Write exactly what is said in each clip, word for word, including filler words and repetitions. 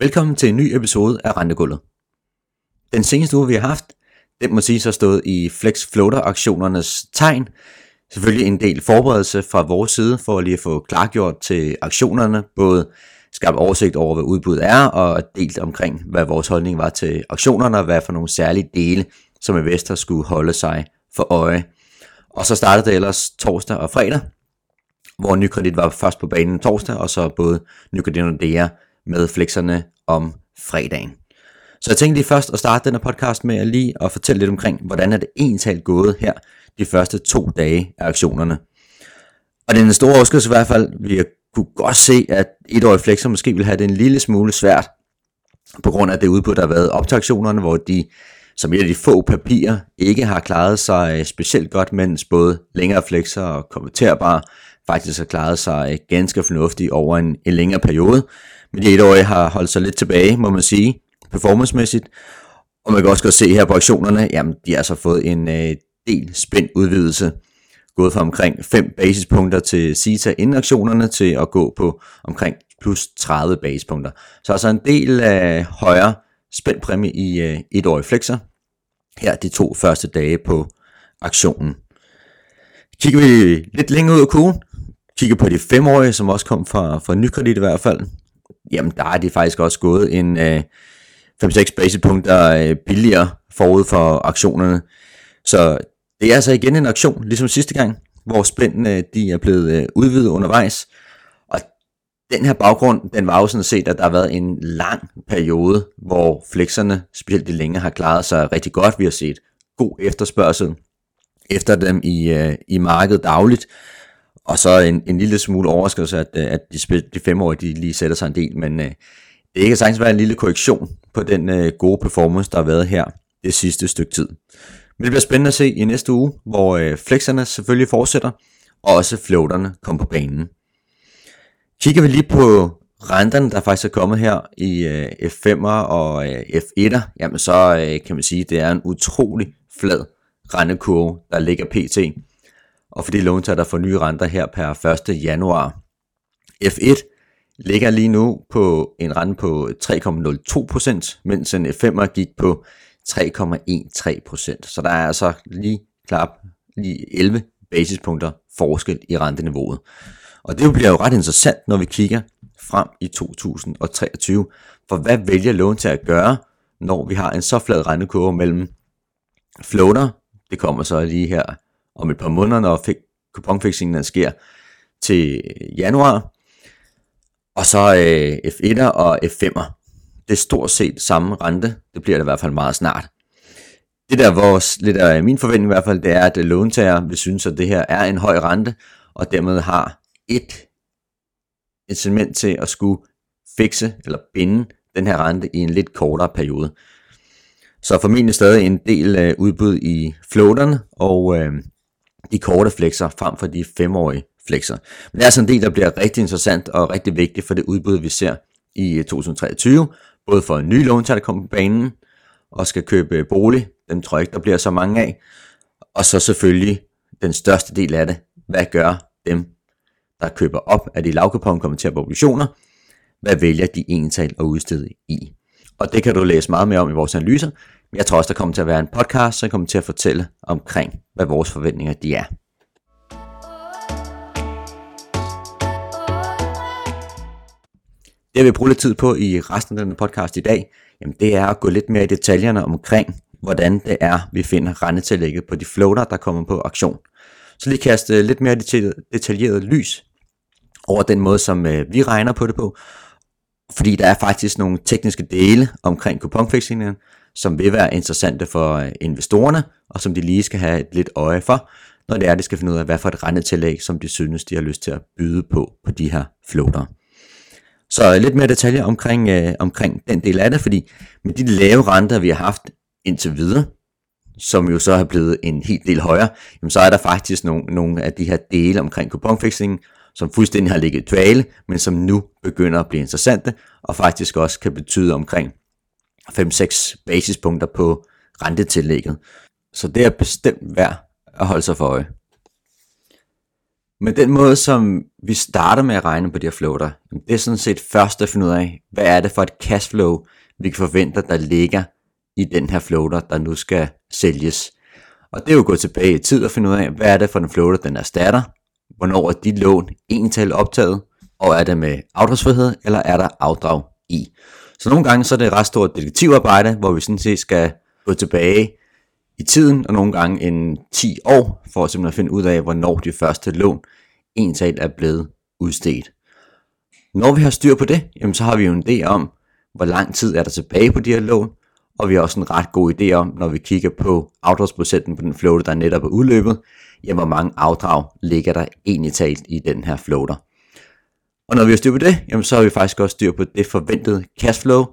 Velkommen til en ny episode af Rentegulvet. Den seneste uge vi har haft, den må sige så stået i Flex Floater aktionernes tegn. Selvfølgelig en del forberedelse fra vores side for lige at få klargjort til aktionerne, både skabt oversigt over hvad udbuddet er og delt omkring hvad vores holdning var til aktionerne og hvad for nogle særlige dele som investor skulle holde sig for øje. Og så startede det ellers torsdag og fredag, hvor Nykredit var først på banen torsdag og så både Nykredit og D R med flexerne om fredagen. Så jeg tænkte lige først at starte den her podcast med at lige at fortælle lidt omkring, hvordan er det egentlig gået her de første to dage af aktionerne. Og den store overskridelse i hvert fald, vi kunne godt se, at etårige flexer måske ville have det en lille smule svært, på grund af det udbud, der har været op til aktionerne, hvor de, som et af de få papirer, ikke har klaret sig specielt godt, mens både længere flexer og konverterbare faktisk har klaret sig ganske fornuftigt over en, en længere periode. Men de etårige har holdt sig lidt tilbage, må man sige, performancemæssigt. Og man kan også godt se her på aktionerne, jamen de har så fået en øh, del spændt udvidelse. Gået fra omkring fem basispunkter til Cita inden aktionerne til at gå på omkring plus tredive basispunkter. Så altså en del øh, højere spændt præmie i øh, etårige flexer. Her de to første dage på aktionen. Kigger vi lidt længere ud af kurven. Kigger på de femårige, som også kom fra, fra Nykredit i hvert fald. Jamen der er de faktisk også gået en øh, fem seks basispunkter øh, billigere forud for aktionerne. Så det er altså igen en aktion, ligesom sidste gang, hvor spændene de er blevet øh, udvidet undervejs. Og den her baggrund, den var jo sådan set, at der har været en lang periode, hvor flexerne, specielt de længe, har klaret sig rigtig godt. Vi har set god efterspørgsel efter dem i, øh, i markedet dagligt. Og så en, en lille smule overraskelse, at, at de, de femårige de lige sætter sig en del, men øh, det kan sagtens være en lille korrektion på den øh, gode performance, der har været her det sidste stykke tid. Men det bliver spændende at se i næste uge, hvor øh, flexerne selvfølgelig fortsætter, og også floaterne kommer på banen. Kigger vi lige på renterne, der faktisk er kommet her i øh, F fem og øh, F et, jamen så øh, kan man sige, at det er en utrolig flad rentekurve, der ligger pt. Og fordi låntager der får nye renter her per første januar. F et ligger lige nu på en rente på tre komma nul to procent, mens en F fem gik på tre komma en tre procent. Så der er altså lige klart lige elleve basispunkter forskel i renteniveauet. Og det bliver jo ret interessant, når vi kigger frem i to tusind treogtyve. For hvad vælger låntager at gøre, når vi har en så flad rentekurve mellem floater, det kommer så lige her om et par måneder, når kuponfixingen sker til januar. Og så øh, F et og F fem. Det er stort set samme rente. Det bliver det i hvert fald meget snart. Det der, vores, lidt af min forventning i hvert fald, det er, at låntager vil synes, at det her er en høj rente, og dermed har et incitament til at skulle fikse eller binde den her rente i en lidt kortere periode. Så formentlig stadig en del øh, udbud i floaterne, og øh, de korte flexer frem for de femårige flexer. Men det er altså en del, der bliver rigtig interessant og rigtig vigtig for det udbud, vi ser i to tusind treogtyve. Både for nye låntager, der kommer på banen og skal købe bolig. Dem tror jeg ikke, der bliver så mange af. Og så selvfølgelig den største del af det. Hvad gør dem, der køber op af de lavkupon kommenterede obligationer? Hvad vælger de egentlig at udstede i? Og det kan du læse meget mere om i vores analyser. Men jeg tror også, der kommer til at være en podcast, så jeg kommer til at fortælle omkring, hvad vores forventninger de er. Det jeg vil bruge lidt tid på i resten af denne podcast i dag, jamen det er at gå lidt mere i detaljerne omkring, hvordan det er, vi finder rentetillægget på de floater, der kommer på aktion. Så lige kaste lidt mere detaljeret lys over den måde, som vi regner på det på. Fordi der er faktisk nogle tekniske dele omkring kuponfixingen, som vil være interessante for investorerne, og som de lige skal have et lidt øje for, når det er, de skal finde ud af, hvad for et rentetillæg, som de synes, de har lyst til at byde på på de her floater. Så lidt mere detaljer omkring, øh, omkring den del af det, fordi med de lave renter, vi har haft indtil videre, som jo så er blevet en hel del højere, jamen så er der faktisk nogle, nogle af de her dele omkring kuponfixingen, som fuldstændig har ligget i dvale, men som nu begynder at blive interessante, og faktisk også kan betyde omkring fem seks basispunkter på rentetillægget. Så det er bestemt værd at holde sig for øje. Men den måde, som vi starter med at regne på de her floater, det er sådan set først at finde ud af, hvad er det for et cashflow, vi kan forvente, der ligger i den her floater, der nu skal sælges. Og det er jo gået tilbage i tid at finde ud af, hvad er det for en floater, den erstatter, hvornår er de lån ental optaget, og er det med afdragsfrihed, eller er der afdrag i. Så nogle gange så er det et ret stort detektivarbejde, hvor vi sådan set skal gå tilbage i tiden, og nogle gange en ti år, for at simpelthen finde ud af, hvornår de første lån ental er blevet udstedt. Når vi har styr på det, jamen så har vi jo en idé om, hvor lang tid er der tilbage på de her lån, og vi har også en ret god idé om, når vi kigger på afdragsprocenten på den floater, der netop er udløbet, jamen hvor mange afdrag ligger der egentlig talt i den her floater. Og når vi har styr på det, jamen så har vi faktisk også styr på det forventede cashflow,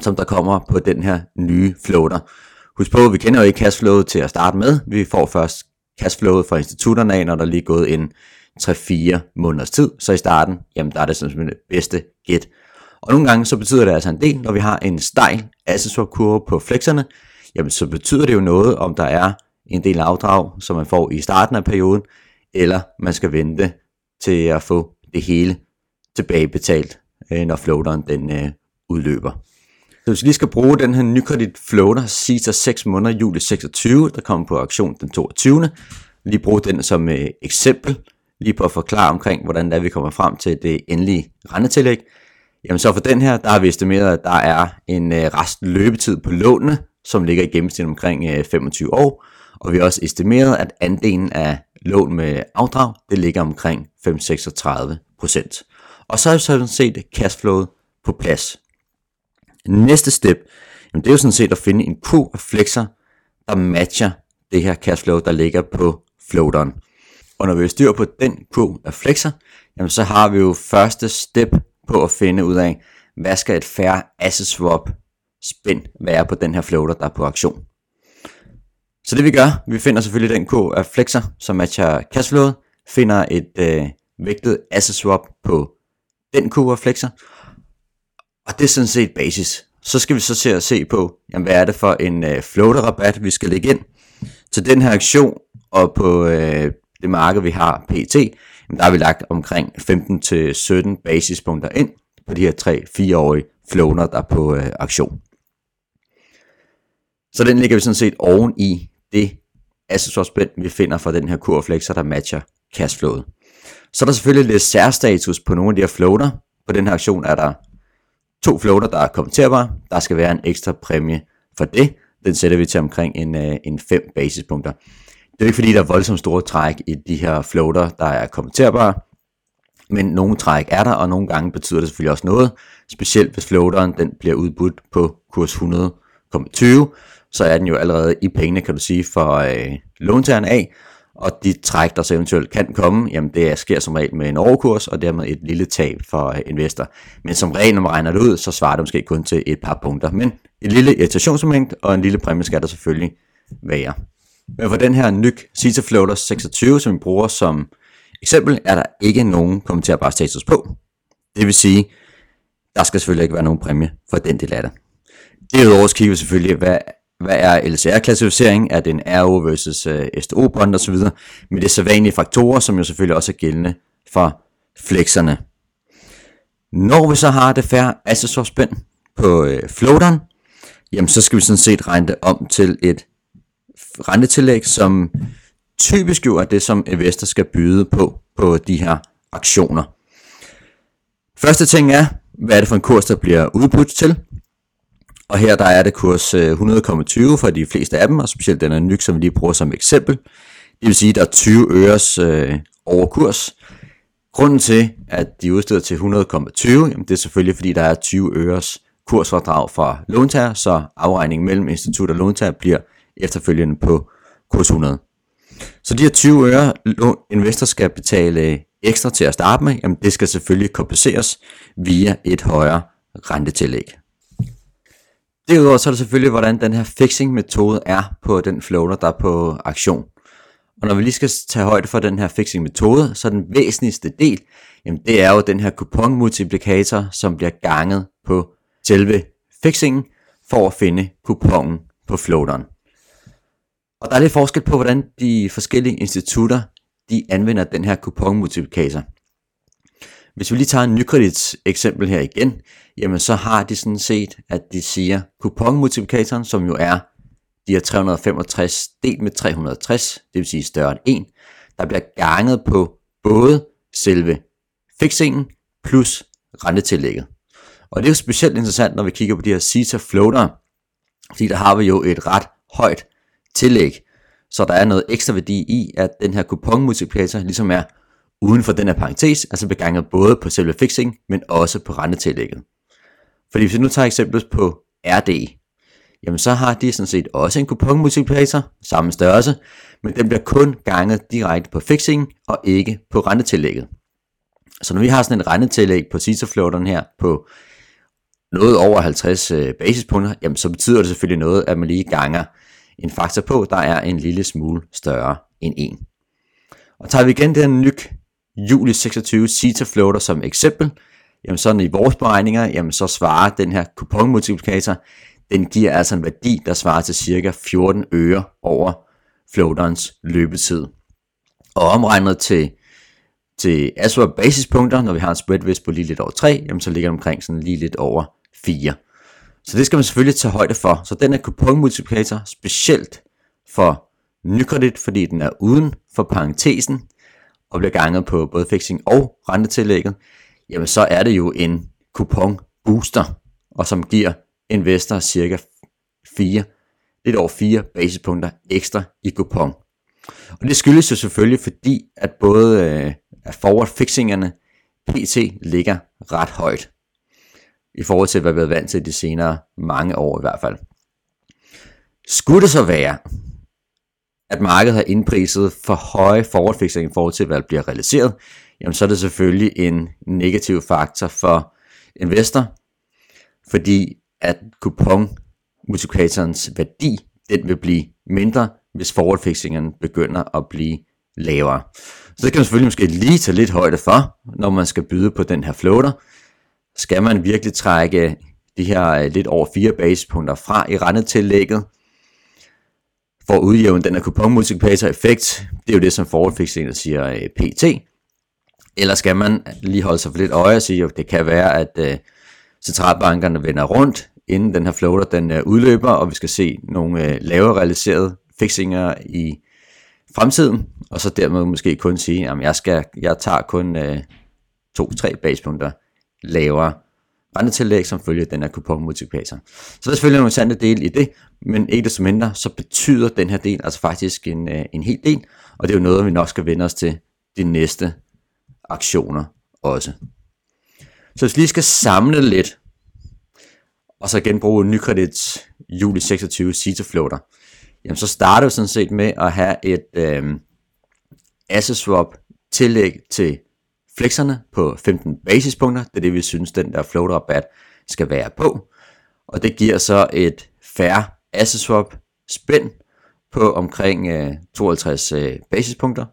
som der kommer på den her nye floater. Husk på, vi kender jo ikke cashflowet til at starte med. Vi får først cashflowet fra institutterne af, når der lige er gået en tre til fire måneders tid. Så i starten, jamen der er det simpelthen det bedste gæt. Og nogle gange så betyder det altså en del, når vi har en stejl accessorkurve på flexerne, jamen så betyder det jo noget, om der er en del afdrag, som man får i starten af perioden, eller man skal vente til at få det hele tilbagebetalt, når floateren den øh, udløber. Så hvis vi lige skal bruge den her Nykredit floater, Cita seks måneder juli seksogtyve, der kommer på auktion den toogtyvende Lige bruge den som øh, eksempel, lige på at forklare omkring, hvordan der vi kommer frem til det endelige rentetillæg. Jamen så for den her, der har vi estimeret, at der er en øh, rest løbetid på lånene, som ligger i gennemsnit omkring øh, femogtyve år. Og vi har også estimeret, at andelen af lån med afdrag, det ligger omkring fem til seksogtredive procent. Og så er sådan set cashflowet på plads. Næste step, jamen det er jo sådan set at finde en ko af flexer, der matcher det her cashflow, der ligger på floateren. Og når vi styrer på den ko af flexer, jamen så har vi jo første step på at finde ud af, hvad skal et fair asset swap spænd være på den her floater, der er på auktion. Så det vi gør, vi finder selvfølgelig den ko af flexer, som matcher cashflowet, finder et øh, vægtet asset swap på den ko af flexer, og det er sådan set basis. Så skal vi så se, se på, jamen, hvad er det for en øh, floater-rabat, vi skal lægge ind til den her aktion, og på øh, det marked, vi har P T, jamen, der har vi lagt omkring femten til sytten basispunkter ind på de her tre til fire-årige floater, der er på øh, aktion. Så den ligger vi sådan set oven i det accessoire-spænd, vi finder fra den her kurflexer, der matcher cashflowet. Så er der selvfølgelig lidt særstatus på nogle af de her floater. På den her aktion er der to floater, der er kommenterbare. Der skal være en ekstra præmie for det. Den sætter vi til omkring en, en fem basispunkter. Det er jo ikke fordi, der er voldsomt store træk i de her floater, der er kommenterbare. Men nogle træk er der, og nogle gange betyder det selvfølgelig også noget. Specielt hvis floateren den bliver udbudt på kurs hundrede komma tyve, så er den jo allerede i pengene, kan du sige, for øh, låntagerne af. Og de træk, der så eventuelt kan komme, jamen det sker som regel med en overkurs, og dermed et lille tab for øh, investor. Men som regel, når man regner det ud, så svarer det måske kun til et par punkter. Men et lille irritationsmoment og en lille præmie skal der selvfølgelig være. Men for den her Nyk Cita Floater seksogtyve, som vi bruger som eksempel, er der ikke nogen kommenterbare status på. Det vil sige, der skal selvfølgelig ikke være nogen præmie for den del af det. Derudover kigger vi selvfølgelig, hvad, hvad er L C R-klassificering, er det en R O versus øh, S D O-bond osv., med det sædvanlige faktorer, som jo selvfølgelig også er gældende for flexerne. Når vi så har det færre accessorspænd på øh, floateren, jamen så skal vi sådan set regne det om til et rentetillæg, som typisk jo er det, som investor skal byde på på de her aktioner. Første ting er, hvad er det for en kurs, der bliver udbudt til? Og her der er det kurs hundrede komma tyve for de fleste af dem, og specielt den her Nyk, som vi lige bruger som eksempel. Det vil sige, at der er tyve øres øh, overkurs. Grunden til, at de udsteder til hundrede komma tyve, jamen det er selvfølgelig, fordi der er tyve øres kursfordrag fra låntager, så afregningen mellem institut og låntager bliver efterfølgende på kurs hundrede. Så de her tyve øre, investor skal betale ekstra til at starte med, jamen det skal selvfølgelig kompenseres via et højere rentetillæg. Derudover så er det selvfølgelig, hvordan den her fixing-metode er på den floater, der er på aktion. Og når vi lige skal tage højde for den her fixing-metode, så den væsentligste del, jamen det er jo den her kupon-multiplikator, som bliver ganget på selve fixingen, for at finde kuponen på floateren. Og der er lidt forskel på, hvordan de forskellige institutter de anvender den her kuponmultiplikator. Hvis vi lige tager en Nykredits eksempel her igen, jamen så har de sådan set, at de siger, kuponmultiplikatoren, som jo er de her tre hundrede og femogtres delt med tre hundrede og tres, det vil sige større end en, der bliver ganget på både selve fixingen plus rentetillægget. Og det er jo specielt interessant, når vi kigger på de her Cita floater, fordi der har vi jo et ret højt tillæg, så der er noget ekstra værdi i, at den her kuponmultiplikator ligesom er uden for den her parentes, altså beganget både på selve fixing, men også på rentetillægget. Fordi hvis vi nu tager eksemplet på R D, jamen så har de sådan set også en kuponmultiplikator, samme størrelse, men den bliver kun ganget direkte på fixing og ikke på rentetillægget. Så når vi har sådan en rentetillæg på Cita-floateren her på noget over halvtreds basispunkter, jamen så betyder det selvfølgelig noget, at man lige ganger en faktor på, der er en lille smule større end en. Og tager vi igen den nye juli seksogtyve Cita-floater som eksempel, jamen sådan i vores beregninger, jamen så svarer den her kuponmultiplikator, den giver altså en værdi, der svarer til cirka fjorten øre over floaterens løbetid. Og omregnet til til A S W basispunkter, når vi har en spreadvist på lige lidt over tre, jamen så ligger den omkring sådan lige lidt over fire. Så det skal man selvfølgelig tage højde for. Så den er kuponmultiplikator specielt for Nykredit, fordi den er uden for parentesen og bliver ganget på både fixing og rentetillægget, jamen så er det jo en kupon booster, og som giver investor cirka fire, lidt over fire basispunkter ekstra i kupon. Og det skyldes jo selvfølgelig, fordi at både øh, at forward fixingerne P T ligger ret højt i forhold til hvad vi har været vant til de senere mange år i hvert fald. Skulle det så være, at markedet har indpriset for høje forward fixinger i forhold til hvad der bliver realiseret, jamen så er det selvfølgelig en negativ faktor for investor, fordi at kuponmultiplikatorens værdi, den vil blive mindre, hvis forward fixingerne begynder at blive lavere. Så det kan man selvfølgelig måske lige tage lidt højde for, når man skal byde på den her floater. Skal man virkelig trække de her lidt over fire basispunkter fra i rentetillægget for at udjævne den her kuponmultiplikator effekt? Det er jo det, som forward-fixingerne siger P T. Eller skal man lige holde sig for lidt øje og sige, at det kan være, at centralbankerne vender rundt, inden den her floater den udløber, og vi skal se nogle lavere realiserede fixinger i fremtiden, og så dermed måske kun sige, at jeg, skal, jeg tager kun øh, to til tre basispunkter lavere rentetillæg, som følger den her kuponmultiplikator. Så der er selvfølgelig nogle sande del i det, men ikke desto mindre, så betyder den her del altså faktisk en, øh, en hel del, og det er jo noget, vi nok skal vende os til de næste aktioner også. Så hvis vi lige skal samle lidt, og så genbruge Nykredits juli seksogtyve Cita-floater, jamen så starter vi sådan set med at have et øh, asset swap tillæg til flexerne på femten basispunkter. Det er det vi synes den der floater rabat skal være på. Og det giver så et fair asset swap spænd på omkring øh, tooghalvtreds øh, basispunkter.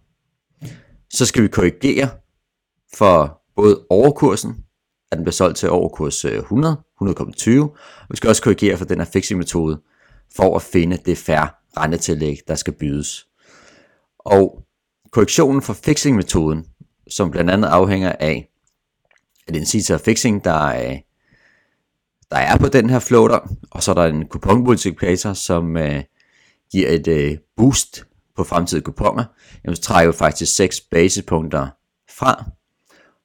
Så skal vi korrigere for både overkursen, at den bliver solgt til overkurs øh, hundrede, hundrede komma tyve. Og vi skal også korrigere for den her fixing metode for at finde det fair rentetillæg, der skal bydes. Og korrektionen for fixing-metoden, som blandt andet afhænger af, at den Cita fixing, der er, der er på den her floater, og så er der en kuponmultiplikator, som øh, giver et øh, boost på fremtidige kuponer, jamen så trækker vi faktisk seks basispunkter fra,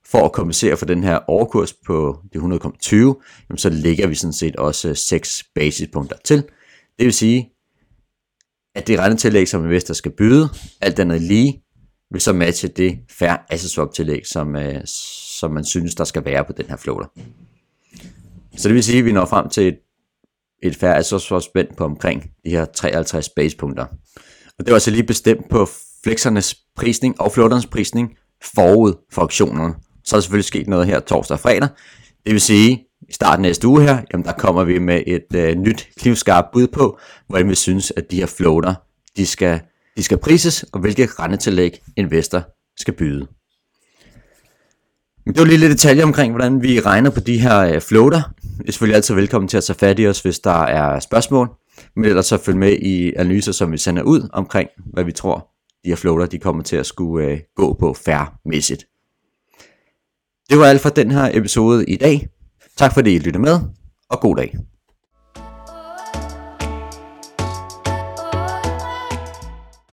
for at kompensere for den her overkurs på de hundrede komma tyve, jamen så lægger vi sådan set også seks basispunkter til. Det vil sige, at det rentetillæg, som investor skal byde, alt andet lige, vil så matche det fair asset swap tillæg, som, øh, som man synes, der skal være på den her floater. Så det vil sige, at vi når frem til et, et fair asset swap spænd på omkring de her treoghalvtreds basispunkter. Og det var så lige bestemt på flexernes prisning og floaterens prisning forud for auktionerne. Så er der selvfølgelig sket noget her torsdag og fredag. Det vil sige, i starten næste uge her, jamen der kommer vi med et øh, nyt knivskarpt bud på, hvordan vi synes, at de her floater, de skal, de skal prises, og hvilke rentetillæg investor skal byde. Men det var lige lidt detaljer omkring, hvordan vi regner på de her øh, floater. I er selvfølgelig altid velkommen til at tage fat i os, hvis der er spørgsmål, men ellers så følg med i analyser, som vi sender ud omkring, hvad vi tror, de her floater, de kommer til at skulle øh, gå på fairmæssigt. Det var alt for den her episode i dag. Tak fordi I lyttede med, og god dag.